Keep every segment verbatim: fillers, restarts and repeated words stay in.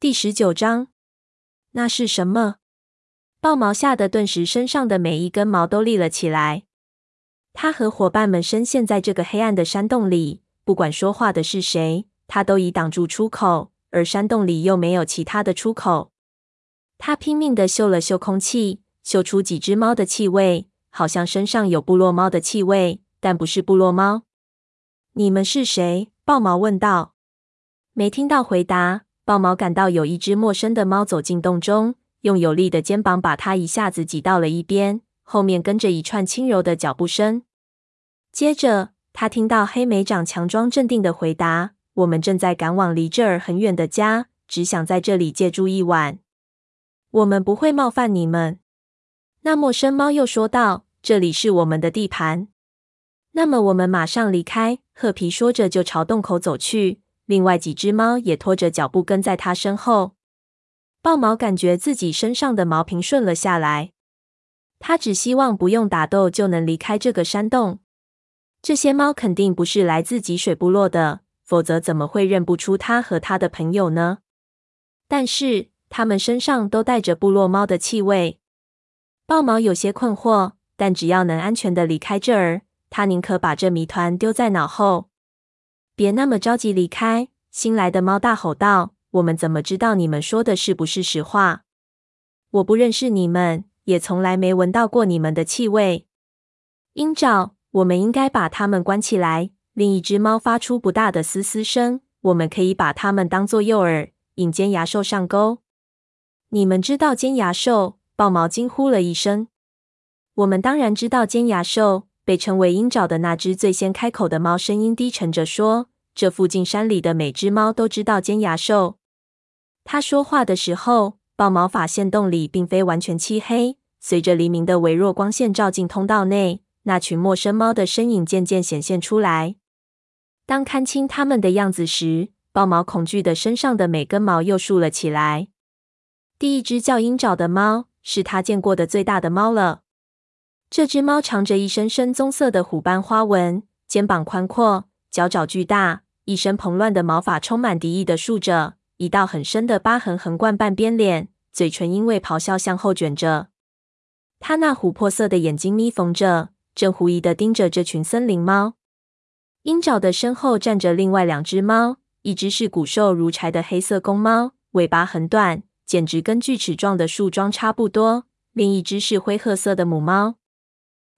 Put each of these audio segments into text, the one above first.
第十九章，那是什么？豹毛吓得顿时身上的每一根毛都立了起来。他和伙伴们深陷在这个黑暗的山洞里，不管说话的是谁，他都已挡住出口，而山洞里又没有其他的出口。他拼命地嗅了嗅空气，嗅出几只猫的气味，好像身上有部落猫的气味，但不是部落猫。你们是谁？豹毛问道。没听到回答。豹毛感到有一只陌生的猫走进洞中，用有力的肩膀把它一下子挤到了一边，后面跟着一串轻柔的脚步声。接着，他听到黑莓长强装镇定的回答：“我们正在赶往离这儿很远的家，只想在这里借住一晚。我们不会冒犯你们。”那陌生猫又说道：“这里是我们的地盘。”那么我们马上离开。褐皮说着就朝洞口走去。另外几只猫也拖着脚步跟在他身后。豹毛感觉自己身上的毛平顺了下来，他只希望不用打斗就能离开这个山洞。这些猫肯定不是来自己水部落的，否则怎么会认不出他和他的朋友呢？但是他们身上都带着部落猫的气味。豹毛有些困惑，但只要能安全的离开这儿，他宁可把这谜团丢在脑后。别那么着急离开！新来的猫大吼道：“我们怎么知道你们说的是不是实话？我不认识你们，也从来没闻到过你们的气味。鹰爪，我们应该把它们关起来。”另一只猫发出不大的嘶嘶声：“我们可以把它们当作诱饵，引尖牙兽上钩。”你们知道尖牙兽？豹毛惊呼了一声。我们当然知道尖牙兽。被称为鹰爪的那只最先开口的猫声音低沉着说：“这附近山里的每只猫都知道尖牙兽。”他说话的时候，豹毛发现洞里并非完全漆黑，随着黎明的微弱光线照进通道内，那群陌生猫的身影渐渐显现出来。当看清它们的样子时，豹毛恐惧的身上的每根毛又竖了起来。第一只叫鹰爪的猫是他见过的最大的猫了。这只猫长着一身深棕色的虎斑花纹，肩膀宽阔，脚爪巨大，一身蓬乱的毛发充满敌意的竖着，一道很深的疤痕横贯半边脸，嘴唇因为咆哮向后卷着。它那琥珀色的眼睛眯缝着，正狐疑地盯着这群森林猫。鹰爪的身后站着另外两只猫，一只是骨瘦如柴的黑色公猫，尾巴很短，简直跟锯齿状的树桩差不多；另一只是灰褐色的母猫。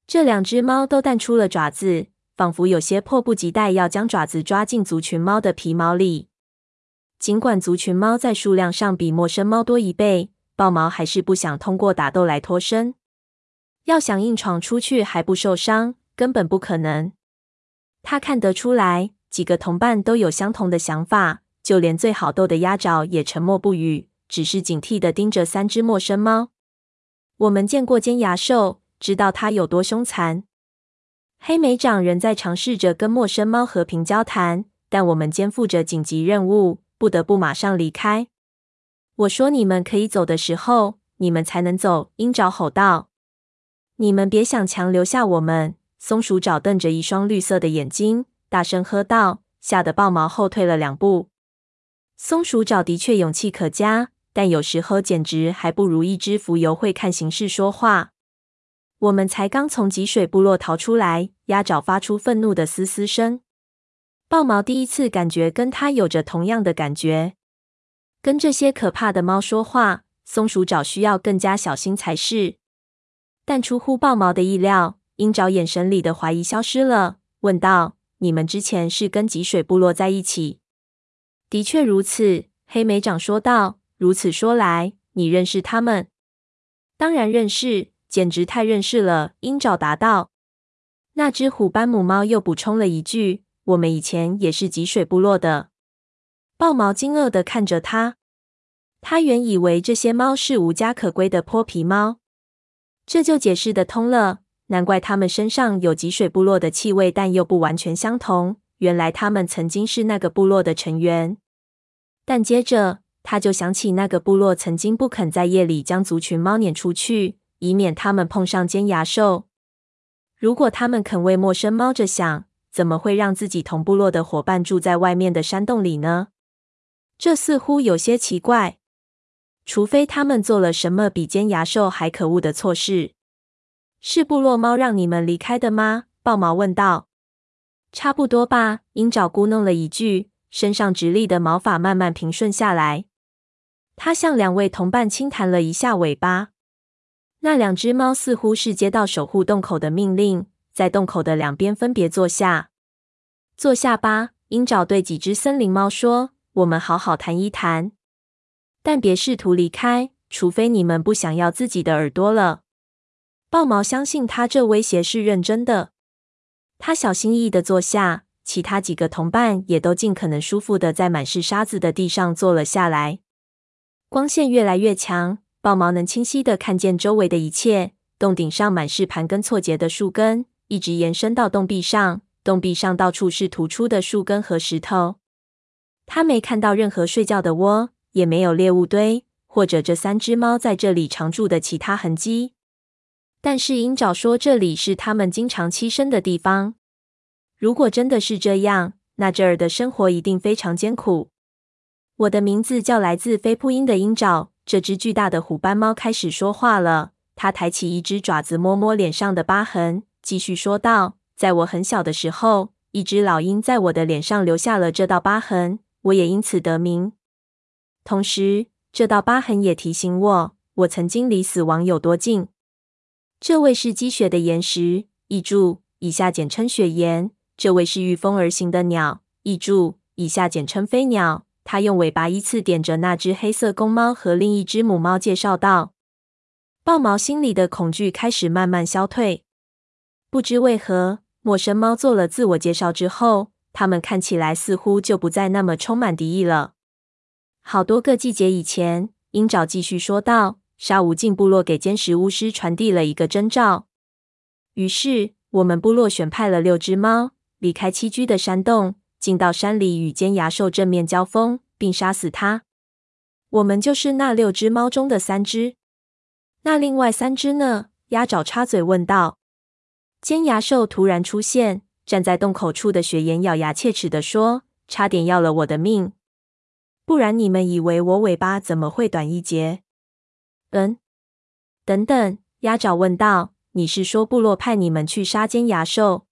这两只猫都淡出了爪子，仿佛有些迫不及待要将爪子抓进族群猫的皮毛里。尽管族群猫在数量上比陌生猫多一倍，豹毛还是不想通过打斗来脱身。要想硬闯出去还不受伤，根本不可能。他看得出来，几个同伴都有相同的想法，就连最好斗的鸭爪也沉默不语，只是警惕地盯着三只陌生猫。我们见过尖牙兽，知道它有多凶残。黑莓长仍在尝试着跟陌生猫和平交谈，但我们肩负着紧急任务，不得不马上离开。我说你们可以走的时候，你们才能走，鹰爪吼道。你们别想强留下我们！松鼠爪瞪着一双绿色的眼睛，大声喝道，吓得豹毛后退了两步。松鼠爪的确勇气可嘉，但有时候简直还不如一只浮游会看形势说话。我们才刚从集水部落逃出来，鸭爪发出愤怒的嘶嘶声。豹毛第一次感觉跟他有着同样的感觉。跟这些可怕的猫说话，松鼠爪需要更加小心才是。但出乎豹毛的意料，鹰爪眼神里的怀疑消失了，问道：“你们之前是跟集水部落在一起？”“的确如此。”黑莓长说道。“如此说来，你认识他们？”“当然认识。”“简直太认识了！”鹰爪答道。那只虎斑母猫又补充了一句：“我们以前也是集水部落的。”豹毛惊愕地看着他，他原以为这些猫是无家可归的泼皮猫，这就解释得通了。难怪它们身上有集水部落的气味，但又不完全相同。原来它们曾经是那个部落的成员。但接着他就想起那个部落曾经不肯在夜里将族群猫撵出去，以免他们碰上尖牙兽。如果他们肯为陌生猫着想，怎么会让自己同部落的伙伴住在外面的山洞里呢？这似乎有些奇怪。除非他们做了什么比尖牙兽还可恶的错事。是部落猫让你们离开的吗？豹毛问道。差不多吧，鹰爪咕哝了一句，身上直立的毛发慢慢平顺下来。他向两位同伴轻弹了一下尾巴。那两只猫似乎是接到守护洞口的命令，在洞口的两边分别坐下。坐下吧，鹰爪对几只森林猫说，我们好好谈一谈。但别试图离开，除非你们不想要自己的耳朵了。豹毛相信他这威胁是认真的。他小心翼翼地坐下，其他几个同伴也都尽可能舒服地在满是沙子的地上坐了下来。光线越来越强，豹毛能清晰地看见周围的一切，洞顶上满是盘根错节的树根，一直延伸到洞壁上，洞壁上到处是突出的树根和石头。他没看到任何睡觉的窝，也没有猎物堆，或者这三只猫在这里常住的其他痕迹。但是鹰爪说这里是他们经常栖身的地方。如果真的是这样，那这儿的生活一定非常艰苦。我的名字叫来自飞扑鹰的鹰爪，这只巨大的虎斑猫开始说话了。它抬起一只爪子摸摸脸上的疤痕，继续说道，在我很小的时候，一只老鹰在我的脸上留下了这道疤痕，我也因此得名。同时，这道疤痕也提醒我，我曾经离死亡有多近。这位是积雪的岩石，译注，以下简称雪岩。这位是御风而行的鸟，译注，以下简称飞鸟。它用尾巴依次点着那只黑色公猫和另一只母猫，介绍道。豹毛心里的恐惧开始慢慢消退。不知为何，陌生猫做了自我介绍之后，它们看起来似乎就不再那么充满敌意了。好多个季节以前，鹰爪继续说道，沙无尽部落给歼食巫师传递了一个征兆。于是，我们部落选派了六只猫，离开栖居的山洞，进到山里与尖牙兽正面交锋，并杀死它。我们就是那六只猫中的三只。那另外三只呢？鸭爪插嘴问道。尖牙兽突然出现，站在洞口处的雪岩咬牙切齿地说，差点要了我的命。不然你们以为我尾巴怎么会短一截？嗯，等等，鸭爪问道，你是说部落派你们去杀尖牙兽？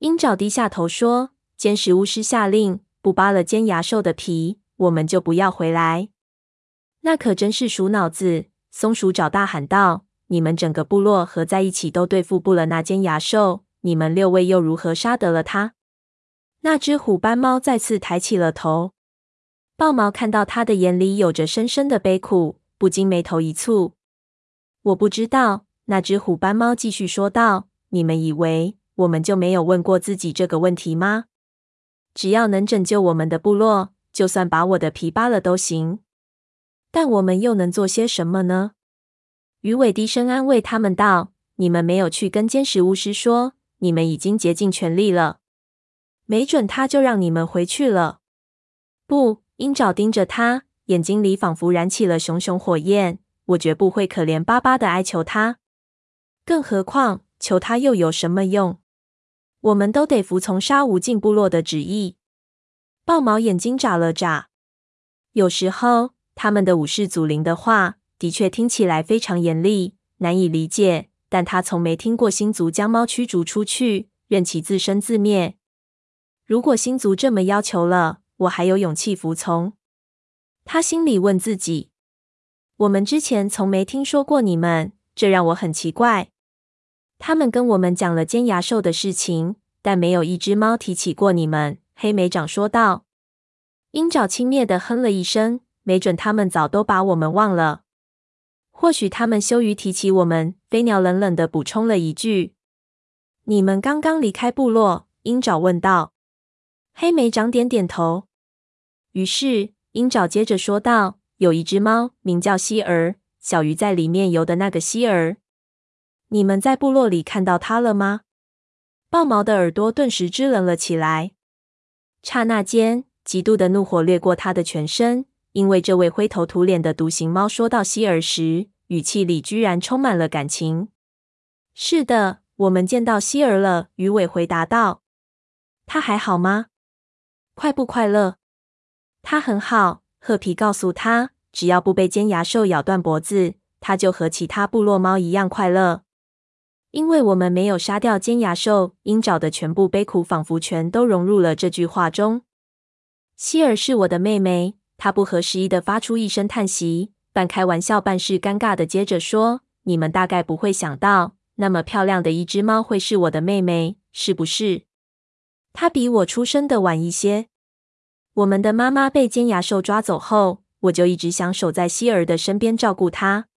鹰爪低下头说，歼食巫师下令，不扒了尖牙兽的皮，我们就不要回来。那可真是鼠脑子，松鼠爪大喊道，你们整个部落合在一起都对付不了那尖牙兽，你们六位又如何杀得了它？那只虎斑猫再次抬起了头。豹毛看到他的眼里有着深深的悲苦，不禁眉头一蹙。我不知道，那只虎斑猫继续说道，你们以为我们就没有问过自己这个问题吗？只要能拯救我们的部落，就算把我的皮扒了都行。但我们又能做些什么呢？鱼尾低声安慰他们道，你们没有去跟歼食巫师说，你们已经竭尽全力了。没准他就让你们回去了。不，鹰爪盯着他，眼睛里仿佛燃起了熊熊火焰，我绝不会可怜巴巴地哀求他。更何况，求他又有什么用？我们都得服从沙无尽部落的旨意。豹毛眼睛眨了眨。有时候，他们的武士祖灵的话，的确听起来非常严厉，难以理解，但他从没听过星族将猫驱逐出去，任其自生自灭。如果星族这么要求了，我还有勇气服从。他心里问自己，我们之前从没听说过你们，这让我很奇怪。他们跟我们讲了尖牙兽的事情，但没有一只猫提起过你们，黑莓长说道。鹰爪轻蔑地哼了一声，没准他们早都把我们忘了。或许他们羞于提起我们，飞鸟冷冷地补充了一句。你们刚刚离开部落？鹰爪问道。黑莓长点点头。于是鹰爪接着说道，有一只猫名叫希儿，小鱼在里面游的那个希儿。你们在部落里看到它了吗？豹毛的耳朵顿时支棱了起来。刹那间，极度的怒火掠过他的全身，因为这位灰头土脸的独行猫说到希儿时，语气里居然充满了感情。是的，我们见到希儿了，鱼尾回答道。他还好吗？快不快乐？他很好，褐皮告诉他，只要不被尖牙兽咬断脖子，他就和其他部落猫一样快乐。因为我们没有杀掉尖牙兽，鹰爪的全部悲苦仿佛全都融入了这句话中。希尔是我的妹妹，她不合时宜的发出一声叹息，半开玩笑半是尴尬的接着说，你们大概不会想到，那么漂亮的一只猫会是我的妹妹，是不是？她比我出生的晚一些。我们的妈妈被尖牙兽抓走后，我就一直想守在希尔的身边照顾她。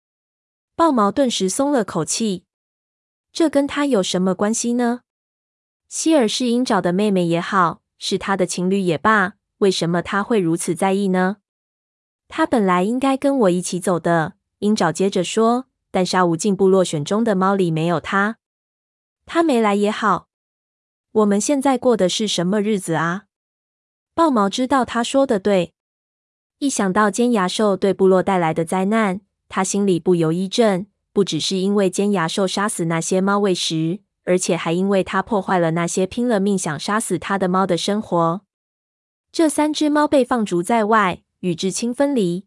豹毛顿时松了口气。这跟她有什么关系呢？希尔是鹰爪的妹妹也好，是她的情侣也罢，为什么她会如此在意呢？她本来应该跟我一起走的，鹰爪接着说，但沙无尽部落选中的猫里没有她。她没来也好。我们现在过的是什么日子啊？豹毛知道他说的对，一想到尖牙兽对部落带来的灾难，他心里不由一震。不只是因为尖牙兽杀死那些猫喂食，而且还因为他破坏了那些拼了命想杀死他的猫的生活。这三只猫被放逐在外，与至亲分离。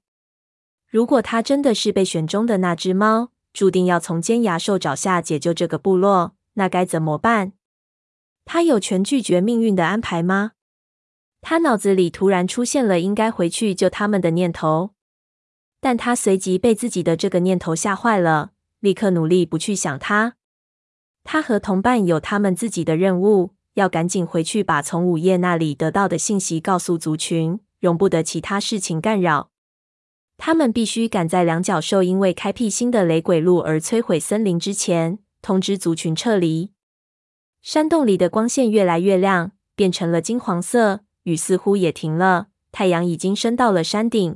如果他真的是被选中的那只猫，注定要从尖牙兽爪下解救这个部落，那该怎么办？他有权拒绝命运的安排吗？他脑子里突然出现了应该回去救他们的念头，但他随即被自己的这个念头吓坏了，立刻努力不去想他。他和同伴有他们自己的任务，要赶紧回去把从午夜那里得到的信息告诉族群，容不得其他事情干扰。他们必须赶在两角兽因为开辟新的雷鬼路而摧毁森林之前，通知族群撤离。山洞里的光线越来越亮，变成了金黄色，雨似乎也停了，太阳已经升到了山顶。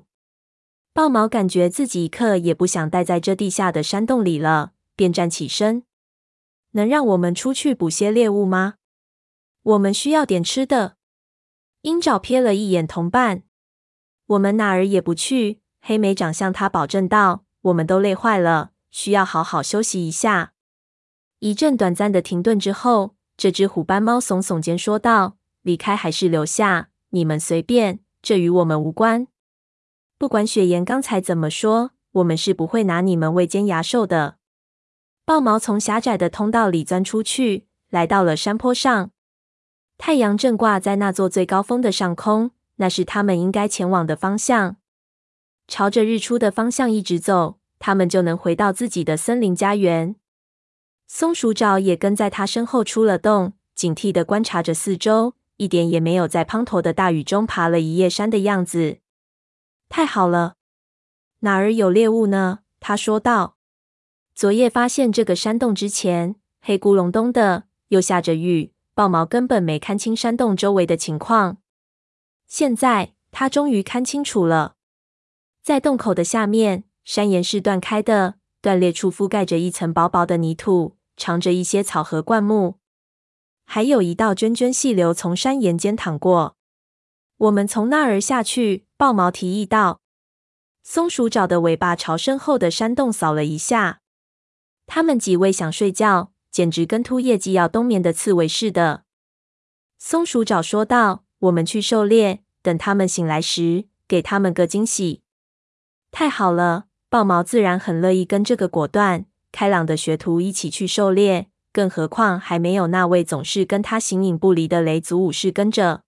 豹毛感觉自己一刻也不想待在这地下的山洞里了，便站起身。能让我们出去捕些猎物吗？我们需要点吃的。鹰爪瞥了一眼同伴。我们哪儿也不去，黑莓长向他保证道，我们都累坏了，需要好好休息一下。一阵短暂的停顿之后，这只虎斑猫耸耸肩说道，离开还是留下，你们随便，这与我们无关。不管雪岩刚才怎么说，我们是不会拿你们喂尖牙兽的。豹毛从狭窄的通道里钻出去，来到了山坡上。太阳正挂在那座最高峰的上空，那是他们应该前往的方向。朝着日出的方向一直走，他们就能回到自己的森林家园。松鼠爪也跟在他身后出了洞，警惕地观察着四周。一点也没有在滂沱的大雨中爬了一夜山的样子。太好了，哪儿有猎物呢？他说道。昨夜发现这个山洞之前，黑咕隆咚的，又下着雨，豹毛根本没看清山洞周围的情况。现在他终于看清楚了，在洞口的下面，山岩是断开的，断裂处覆盖着一层薄薄的泥土，藏着一些草和灌木。还有一道涓涓细流从山岩间淌过。我们从那儿下去，豹毛提议道。松鼠爪的尾巴朝身后的山洞扫了一下。他们几位想睡觉，简直跟秃夜季要冬眠的刺猬似的。松鼠爪说道，我们去狩猎，等他们醒来时，给他们个惊喜。太好了，豹毛自然很乐意跟这个果断、开朗的学徒一起去狩猎。更何况还没有那位总是跟他形影不离的雷族武士跟着。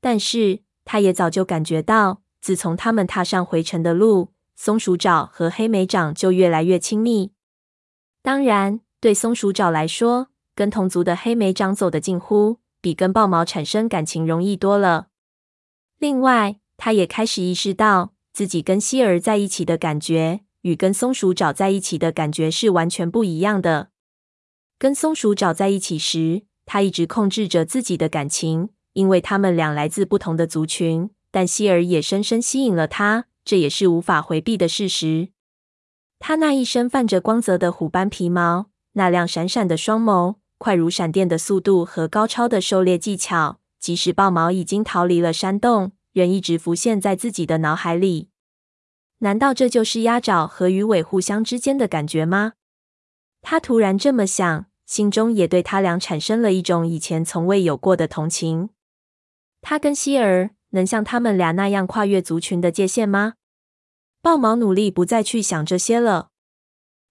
但是他也早就感觉到，自从他们踏上回程的路，松鼠爪和黑莓掌就越来越亲密。当然对松鼠爪来说，跟同族的黑莓掌走得近乎比跟豹毛产生感情容易多了。另外他也开始意识到，自己跟希尔在一起的感觉与跟松鼠爪在一起的感觉是完全不一样的。跟松鼠爪在一起时，他一直控制着自己的感情，因为他们俩来自不同的族群，但希尔也深深吸引了他，这也是无法回避的事实。他那一身泛着光泽的虎斑皮毛，那亮闪闪的双眸，快如闪电的速度和高超的狩猎技巧，即使豹毛已经逃离了山洞，仍一直浮现在自己的脑海里。难道这就是鸭爪和鱼尾互相之间的感觉吗？他突然这么想，心中也对他俩产生了一种以前从未有过的同情。他跟希尔能像他们俩那样跨越族群的界限吗？豹毛努力不再去想这些了。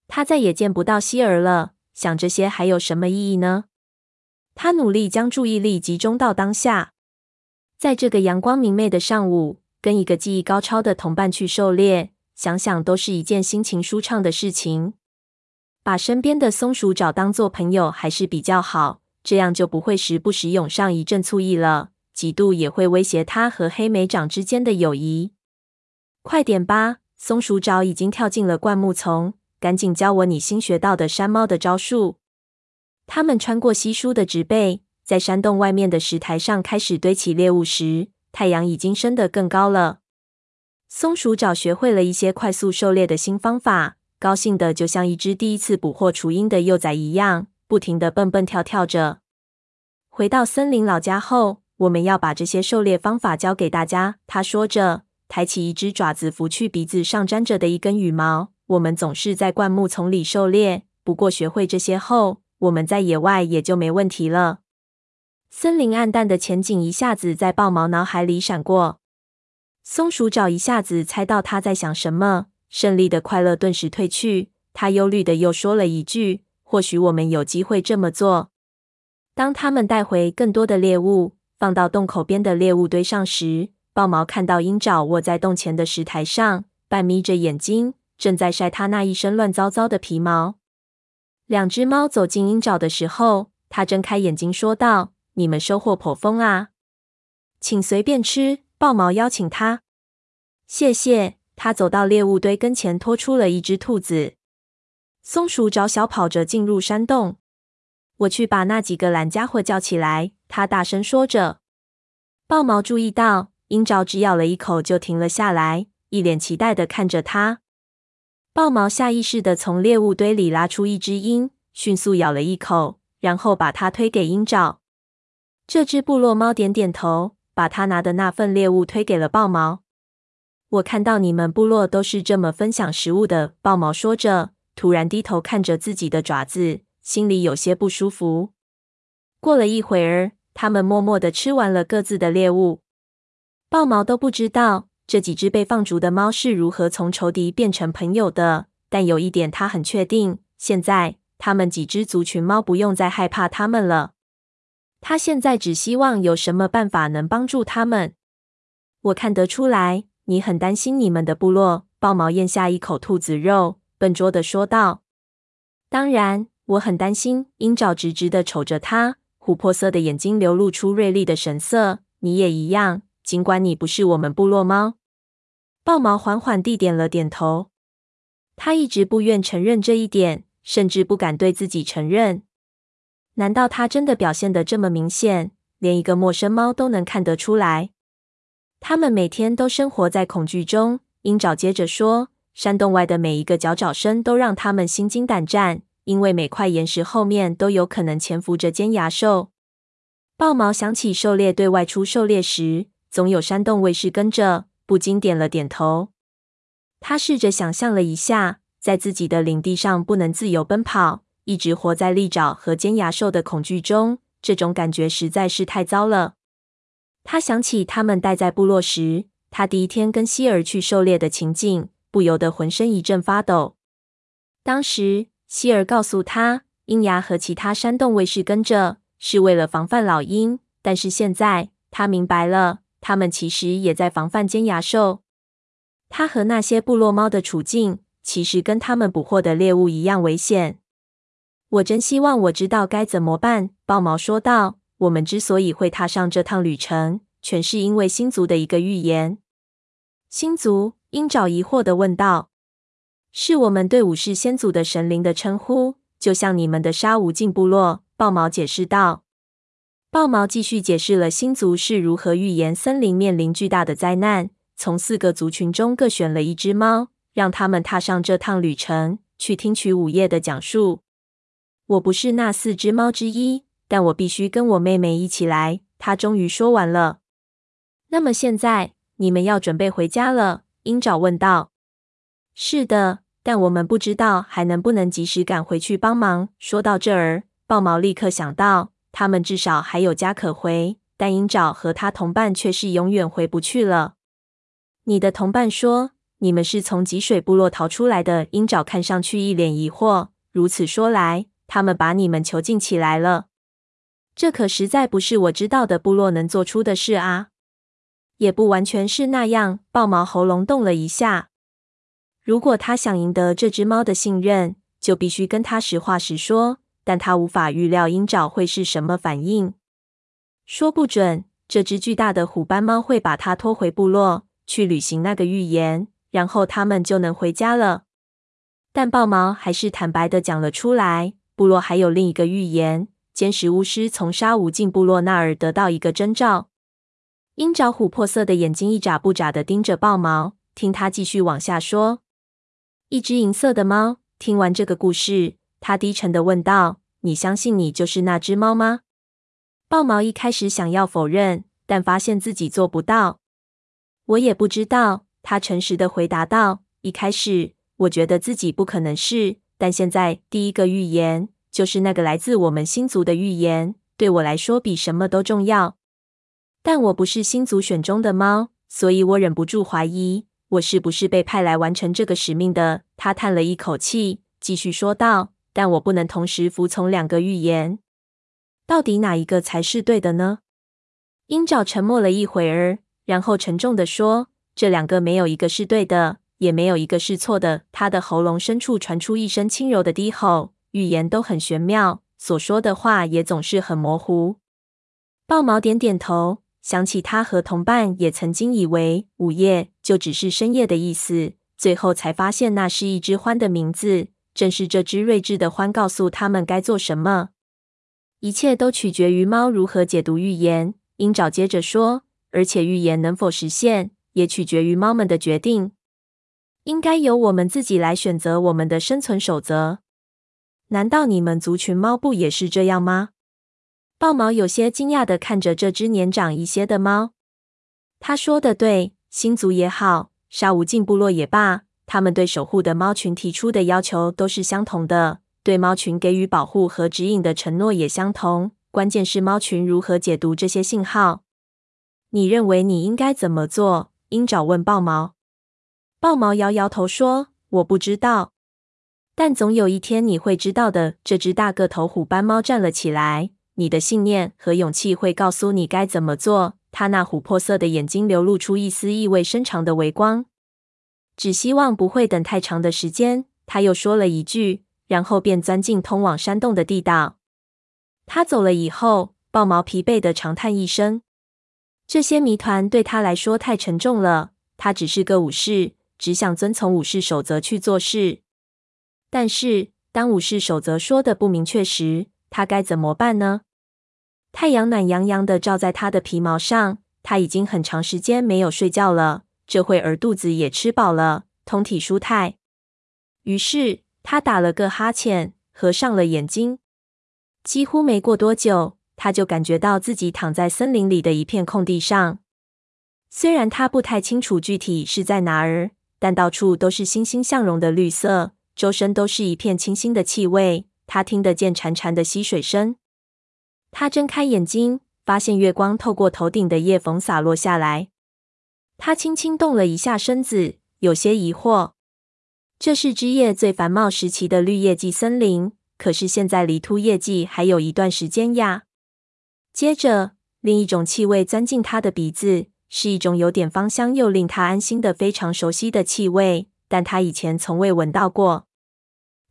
他再也见不到希儿了，想这些还有什么意义呢？他努力将注意力集中到当下，在这个阳光明媚的上午，跟一个技艺高超的同伴去狩猎，想想都是一件心情舒畅的事情。把身边的松鼠找当做朋友还是比较好，这样就不会时不时涌上一阵醋意了，嫉妒也会威胁他和黑莓掌之间的友谊。快点吧，松鼠爪已经跳进了灌木丛，赶紧教我你新学到的山猫的招数。他们穿过稀疏的植被，在山洞外面的石台上开始堆起猎物时，太阳已经升得更高了。松鼠爪学会了一些快速狩猎的新方法，高兴的就像一只第一次捕获雏鹰的幼崽一样，不停的蹦蹦跳跳着。回到森林老家后，我们要把这些狩猎方法教给大家，他说着，抬起一只爪子拂去鼻子上沾着的一根羽毛。我们总是在灌木丛里狩猎，不过学会这些后，我们在野外也就没问题了。森林暗淡的前景一下子在豹毛脑海里闪过，松鼠爪一下子猜到他在想什么，胜利的快乐顿时褪去。他忧虑的又说了一句：“或许我们有机会这么做。”当他们带回更多的猎物，放到洞口边的猎物堆上时，豹毛看到鹰爪卧在洞前的石台上，半眯着眼睛，正在晒他那一身乱糟糟的皮毛。两只猫走进鹰爪的时候，他睁开眼睛说道：“你们收获颇丰啊，请随便吃。”豹毛邀请他。谢谢。他走到猎物堆跟前，拖出了一只兔子。松鼠爪小跑着进入山洞。我去把那几个懒家伙叫起来，他大声说着。豹毛注意到鹰爪只咬了一口就停了下来，一脸期待的看着他。豹毛下意识地从猎物堆里拉出一只鹰，迅速咬了一口，然后把它推给鹰爪。这只部落猫点点头，把它拿的那份猎物推给了豹毛。我看到你们部落都是这么分享食物的，豹毛说着，突然低头看着自己的爪子，心里有些不舒服。过了一会儿，他们默默地吃完了各自的猎物。豹毛都不知道这几只被放逐的猫是如何从仇敌变成朋友的，但有一点他很确定，现在他们几只族群猫不用再害怕他们了。他现在只希望有什么办法能帮助他们。我看得出来，你很担心你们的部落。豹毛咽下一口兔子肉，笨拙地说道。当然，我很担心。鹰爪直直地瞅着他，琥珀色的眼睛流露出锐利的神色。你也一样。尽管你不是我们部落猫。豹毛缓缓地点了点头。他一直不愿承认这一点，甚至不敢对自己承认。难道他真的表现得这么明显，连一个陌生猫都能看得出来？他们每天都生活在恐惧中，鹰爪接着说，山洞外的每一个脚爪声都让他们心惊胆战，因为每块岩石后面都有可能潜伏着尖牙兽。豹毛想起狩猎队外出狩猎时，总有山洞卫士跟着，不禁点了点头。他试着想象了一下，在自己的领地上不能自由奔跑，一直活在利爪和尖牙兽的恐惧中，这种感觉实在是太糟了。他想起他们待在部落时，他第一天跟希儿去狩猎的情景，不由得浑身一阵发抖。当时希儿告诉他，鹰牙和其他山洞卫士跟着是为了防范老鹰，但是现在他明白了，他们其实也在防范尖牙兽。他和那些部落猫的处境，其实跟他们捕获的猎物一样危险。我真希望我知道该怎么办，豹毛说道。我们之所以会踏上这趟旅程，全是因为星族的一个预言。星族？鹰爪疑惑地问道。是我们对武士先祖的神灵的称呼，就像你们的沙无尽部落，豹毛解释道。豹毛继续解释了星族是如何预言森林面临巨大的灾难，从四个族群中各选了一只猫，让他们踏上这趟旅程，去听取午夜的讲述。我不是那四只猫之一，但我必须跟我妹妹一起来，她终于说完了。那么现在你们要准备回家了？鹰爪问道。是的，但我们不知道还能不能及时赶回去帮忙。说到这儿，豹毛立刻想到他们至少还有家可回，但鹰爪和他同伴却是永远回不去了。你的同伴说，你们是从汲水部落逃出来的。鹰爪看上去一脸疑惑，如此说来，他们把你们囚禁起来了。这可实在不是我知道的部落能做出的事啊。也不完全是那样，豹毛喉咙动了一下。如果他想赢得这只猫的信任，就必须跟他实话实说，但他无法预料鹰爪会是什么反应。说不准，这只巨大的虎斑猫会把他拖回部落，去履行那个预言，然后他们就能回家了。但豹毛还是坦白的讲了出来，部落还有另一个预言，歼食巫师从沙无尽部落那儿得到一个征兆。鹰爪琥珀色的眼睛一眨不眨的盯着豹毛，听他继续往下说。一只银色的猫，听完这个故事，他低沉的问道：“你相信你就是那只猫吗？”豹毛一开始想要否认，但发现自己做不到。我也不知道，他诚实的回答道：“一开始我觉得自己不可能是，但现在第一个预言，就是那个来自我们星族的预言，对我来说比什么都重要。”但我不是星族选中的猫，所以我忍不住怀疑，我是不是被派来完成这个使命的。他叹了一口气，继续说道，但我不能同时服从两个预言。到底哪一个才是对的呢？鹰爪沉默了一会儿，然后沉重地说，这两个没有一个是对的，也没有一个是错的。他的喉咙深处传出一声轻柔的低吼，预言都很玄妙，所说的话也总是很模糊。豹毛点点头，想起他和同伴也曾经以为午夜就只是深夜的意思，最后才发现那是一只獾的名字，正是这只睿智的獾告诉他们该做什么。一切都取决于猫如何解读预言，鹰爪接着说，而且预言能否实现也取决于猫们的决定。应该由我们自己来选择我们的生存守则。难道你们族群猫不也是这样吗？豹毛有些惊讶地看着这只年长一些的猫。他说的对，星族也好，沙无尽部落也罢，他们对守护的猫群提出的要求都是相同的，对猫群给予保护和指引的承诺也相同，关键是猫群如何解读这些信号。你认为你应该怎么做？鹰爪问豹毛。豹毛摇摇头说，我不知道。但总有一天你会知道的。这只大个头虎斑猫站了起来，你的信念和勇气会告诉你该怎么做。他那琥珀色的眼睛流露出一丝意味深长的微光。只希望不会等太长的时间，他又说了一句，然后便钻进通往山洞的地道。他走了以后，豹毛疲惫地长叹一声。这些谜团对他来说太沉重了，他只是个武士，只想遵从武士守则去做事。但是，当武士守则说的不明确时，他该怎么办呢？太阳暖洋洋的照在他的皮毛上，他已经很长时间没有睡觉了，这会儿肚子也吃饱了，通体舒泰。于是他打了个哈欠，合上了眼睛。几乎没过多久，他就感觉到自己躺在森林里的一片空地上。虽然他不太清楚具体是在哪儿，但到处都是欣欣向荣的绿色，周身都是一片清新的气味，他听得见潺潺的溪水声。他睁开眼睛，发现月光透过头顶的叶缝洒落下来。他轻轻动了一下身子，有些疑惑。这是枝叶最繁茂时期的绿叶季森林，可是现在离秃叶季还有一段时间呀。接着，另一种气味钻进他的鼻子，是一种有点芳香又令他安心的非常熟悉的气味，但他以前从未闻到过。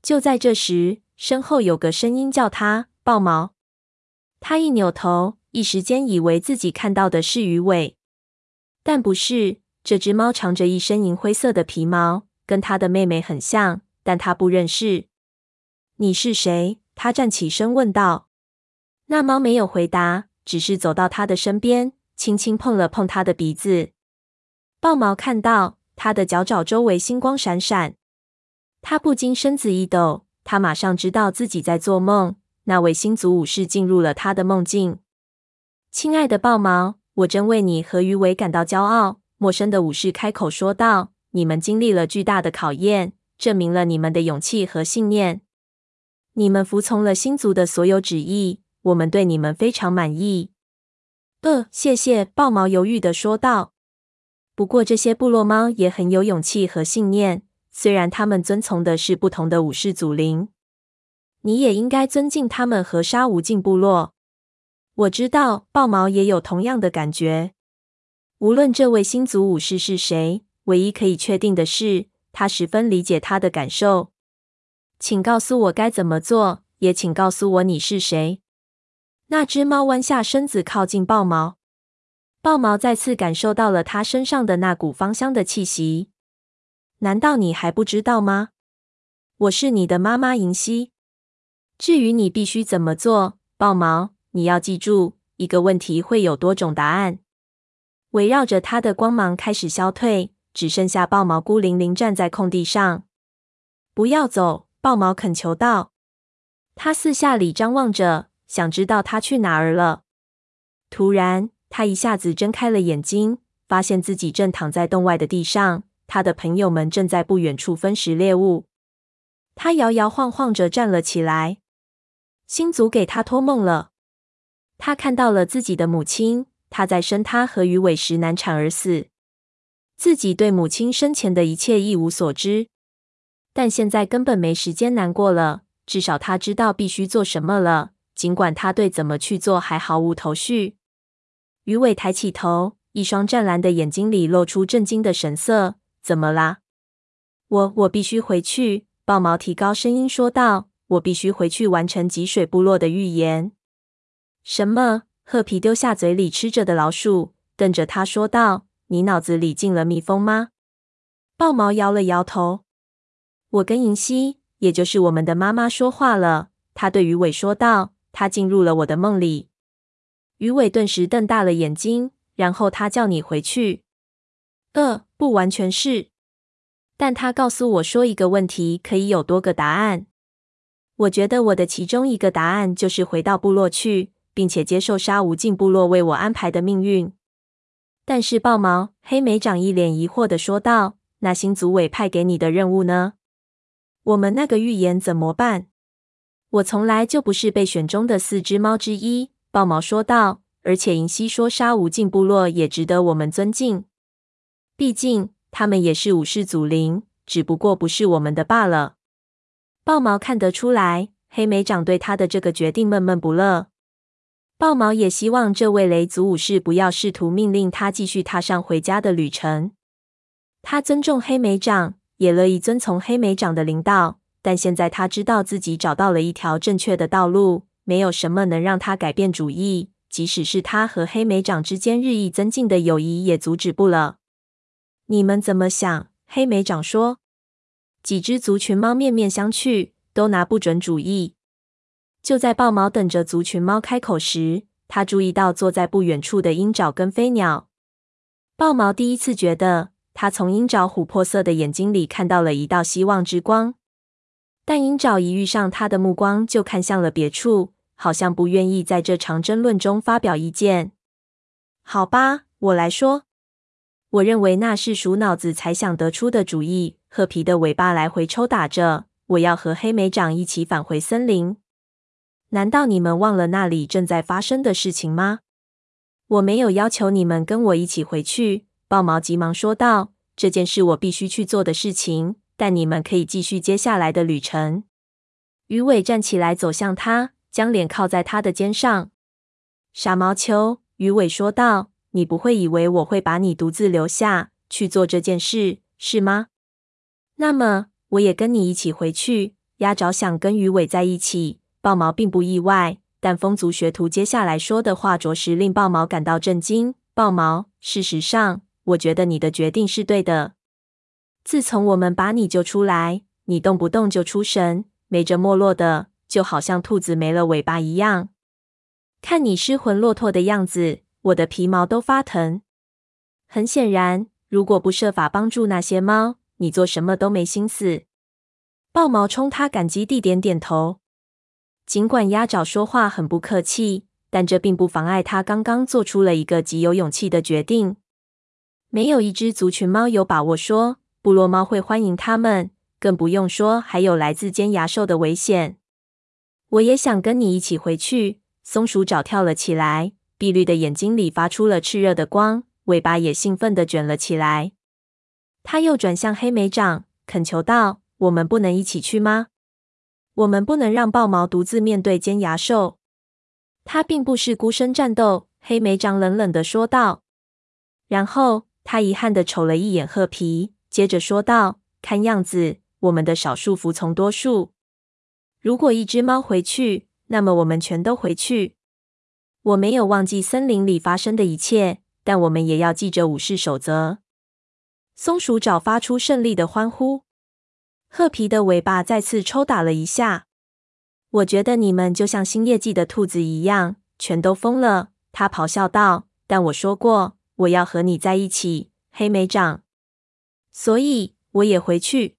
就在这时，身后有个声音叫他，豹毛。他一扭头，一时间以为自己看到的是鱼尾，但不是。这只猫长着一身银灰色的皮毛，跟他的妹妹很像，但他不认识。你是谁？他站起身问道。那猫没有回答，只是走到他的身边，轻轻碰了碰他的鼻子。豹毛看到他的脚爪周围星光闪闪，他不禁身子一抖。他马上知道自己在做梦，那位星族武士进入了他的梦境。亲爱的豹毛，我真为你和鱼尾感到骄傲。陌生的武士开口说道，你们经历了巨大的考验，证明了你们的勇气和信念。你们服从了星族的所有旨意，我们对你们非常满意。呃，谢谢。”豹毛犹豫地说道。不过这些部落猫也很有勇气和信念，虽然他们遵从的是不同的武士祖灵，你也应该尊敬他们和杀无尽部落。我知道豹毛也有同样的感觉。无论这位新族武士是谁，唯一可以确定的是，他十分理解他的感受。请告诉我该怎么做，也请告诉我你是谁。那只猫弯下身子靠近豹毛，豹毛再次感受到了他身上的那股芳香的气息。难道你还不知道吗？我是你的妈妈银溪。至于你必须怎么做，豹毛，你要记住，一个问题会有多种答案。围绕着他的光芒开始消退，只剩下豹毛孤零零站在空地上。不要走，豹毛恳求道。他四下里张望着，想知道他去哪儿了。突然，他一下子睁开了眼睛，发现自己正躺在洞外的地上，他的朋友们正在不远处分食猎物。他摇摇晃晃着站了起来，星族给他托梦了。他看到了自己的母亲，她在生他和鱼尾时难产而死。自己对母亲生前的一切一无所知，但现在根本没时间难过了，至少他知道必须做什么了。尽管他对怎么去做还毫无头绪。鱼尾抬起头，一双湛蓝的眼睛里露出震惊的神色。怎么啦？我我必须回去。豹毛提高声音说道：“我必须回去完成汲水部落的预言。”什么？褐皮丢下嘴里吃着的老鼠，瞪着他说道：“你脑子里进了蜜蜂吗？”豹毛摇了摇头。我跟银溪，也就是我们的妈妈说话了。他对鱼尾说道。他进入了我的梦里。鱼尾顿时瞪大了眼睛，然后他叫你回去。呃，不完全是。但他告诉我说一个问题可以有多个答案。我觉得我的其中一个答案就是回到部落去，并且接受杀无尽部落为我安排的命运。但是豹毛黑莓长一脸疑惑地说道，那新族委派给你的任务呢？我们那个预言怎么办？我从来就不是被选中的四只猫之一，豹毛说道。而且银溪说杀无尽部落也值得我们尊敬，毕竟他们也是武士祖灵，只不过不是我们的罢了。豹毛看得出来，黑莓长对他的这个决定闷闷不乐。豹毛也希望这位雷族武士不要试图命令他继续踏上回家的旅程。他尊重黑莓长，也乐意遵从黑莓长的领导。但现在他知道自己找到了一条正确的道路，没有什么能让他改变主意，即使是他和黑莓长之间日益增进的友谊也阻止不了。你们怎么想？黑莓长说。几只族群猫面面相觑，都拿不准主意。就在豹毛等着族群猫开口时，他注意到坐在不远处的鹰爪跟飞鸟。豹毛第一次觉得，他从鹰爪琥珀色的眼睛里看到了一道希望之光。但鹰爪一遇上他的目光就看向了别处，好像不愿意在这场争论中发表意见。好吧，我来说。我认为那是鼠脑子才想得出的主意。褐皮的尾巴来回抽打着。我要和黑莓长一起返回森林。难道你们忘了那里正在发生的事情吗？我没有要求你们跟我一起回去，豹毛急忙说道，这件事我必须去做的事情。但你们可以继续接下来的旅程。鱼尾站起来走向他，将脸靠在他的肩上。傻毛球，鱼尾说道，你不会以为我会把你独自留下去做这件事，是吗？那么我也跟你一起回去。鸭爪想跟鱼尾在一起，豹毛并不意外，但风族学徒接下来说的话着实令豹毛感到震惊。豹毛，事实上，我觉得你的决定是对的。自从我们把你救出来，你动不动就出神，没着没落的，就好像兔子没了尾巴一样。看你失魂落魄的样子，我的皮毛都发疼。很显然，如果不设法帮助那些猫，你做什么都没心思。豹毛冲他感激地点点头。尽管鸭爪说话很不客气，但这并不妨碍他刚刚做出了一个极有勇气的决定。没有一只族群猫有把握说部落猫会欢迎他们，更不用说还有来自尖牙兽的危险。我也想跟你一起回去。松鼠爪跳了起来，碧绿的眼睛里发出了炽热的光，尾巴也兴奋地卷了起来。他又转向黑莓长，恳求道：“我们不能一起去吗？我们不能让豹毛独自面对尖牙兽。”他并不是孤身战斗，黑莓长冷冷地说道。然后他遗憾地瞅了一眼褐皮，接着说道：“看样子，我们的少数服从多数。如果一只猫回去，那么我们全都回去。我没有忘记森林里发生的一切，但我们也要记着武士守则。”松鼠爪发出胜利的欢呼，褐皮的尾巴再次抽打了一下。“我觉得你们就像新业绩的兔子一样，全都疯了。”他咆哮道，“但我说过，我要和你在一起，黑莓长。所以，我也回去。”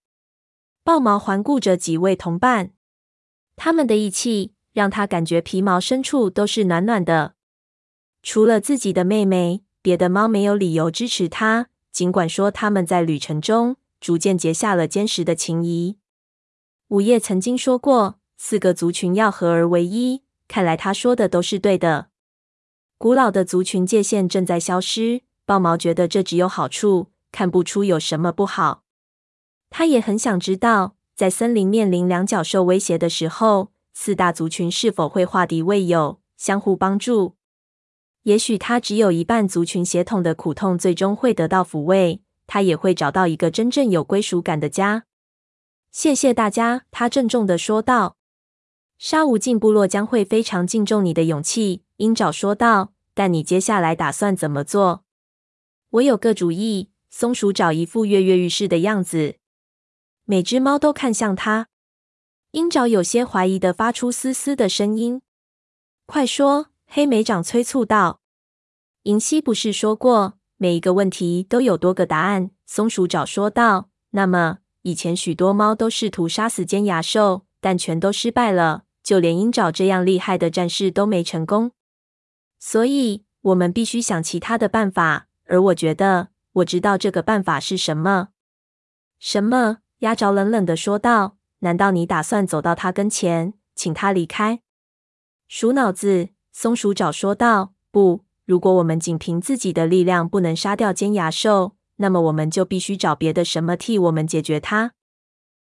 豹毛环顾着几位同伴，他们的义气让他感觉皮毛深处都是暖暖的。除了自己的妹妹，别的猫没有理由支持他，尽管说他们在旅程中逐渐结下了坚实的情谊。午夜曾经说过，四个族群要合而为一，看来他说的都是对的。古老的族群界限正在消失，豹毛觉得这只有好处，看不出有什么不好。他也很想知道，在森林面临两角兽威胁的时候，四大族群是否会化敌为友，相互帮助。也许他只有一半族群血统的苦痛最终会得到抚慰，他也会找到一个真正有归属感的家。“谢谢大家。”他郑重地说道。“沙无尽部落将会非常敬重你的勇气。”鹰爪说道，“但你接下来打算怎么做？”“我有个主意。”松鼠爪一副跃跃欲试的样子，每只猫都看向他。鹰爪有些怀疑地发出嘶嘶的声音。“快说！”黑莓长催促道。“银溪不是说过，每一个问题都有多个答案。”松鼠爪说道。“那么，以前许多猫都试图杀死尖牙兽，但全都失败了，就连鹰爪这样厉害的战士都没成功。所以，我们必须想其他的办法，而我觉得，我知道这个办法是什么。”“什么？”鸭爪冷冷地说道。“难道你打算走到他跟前，请他离开？”“鼠脑子！”松鼠爪说道。“不，如果我们仅凭自己的力量不能杀掉尖牙兽，那么我们就必须找别的什么替我们解决它。”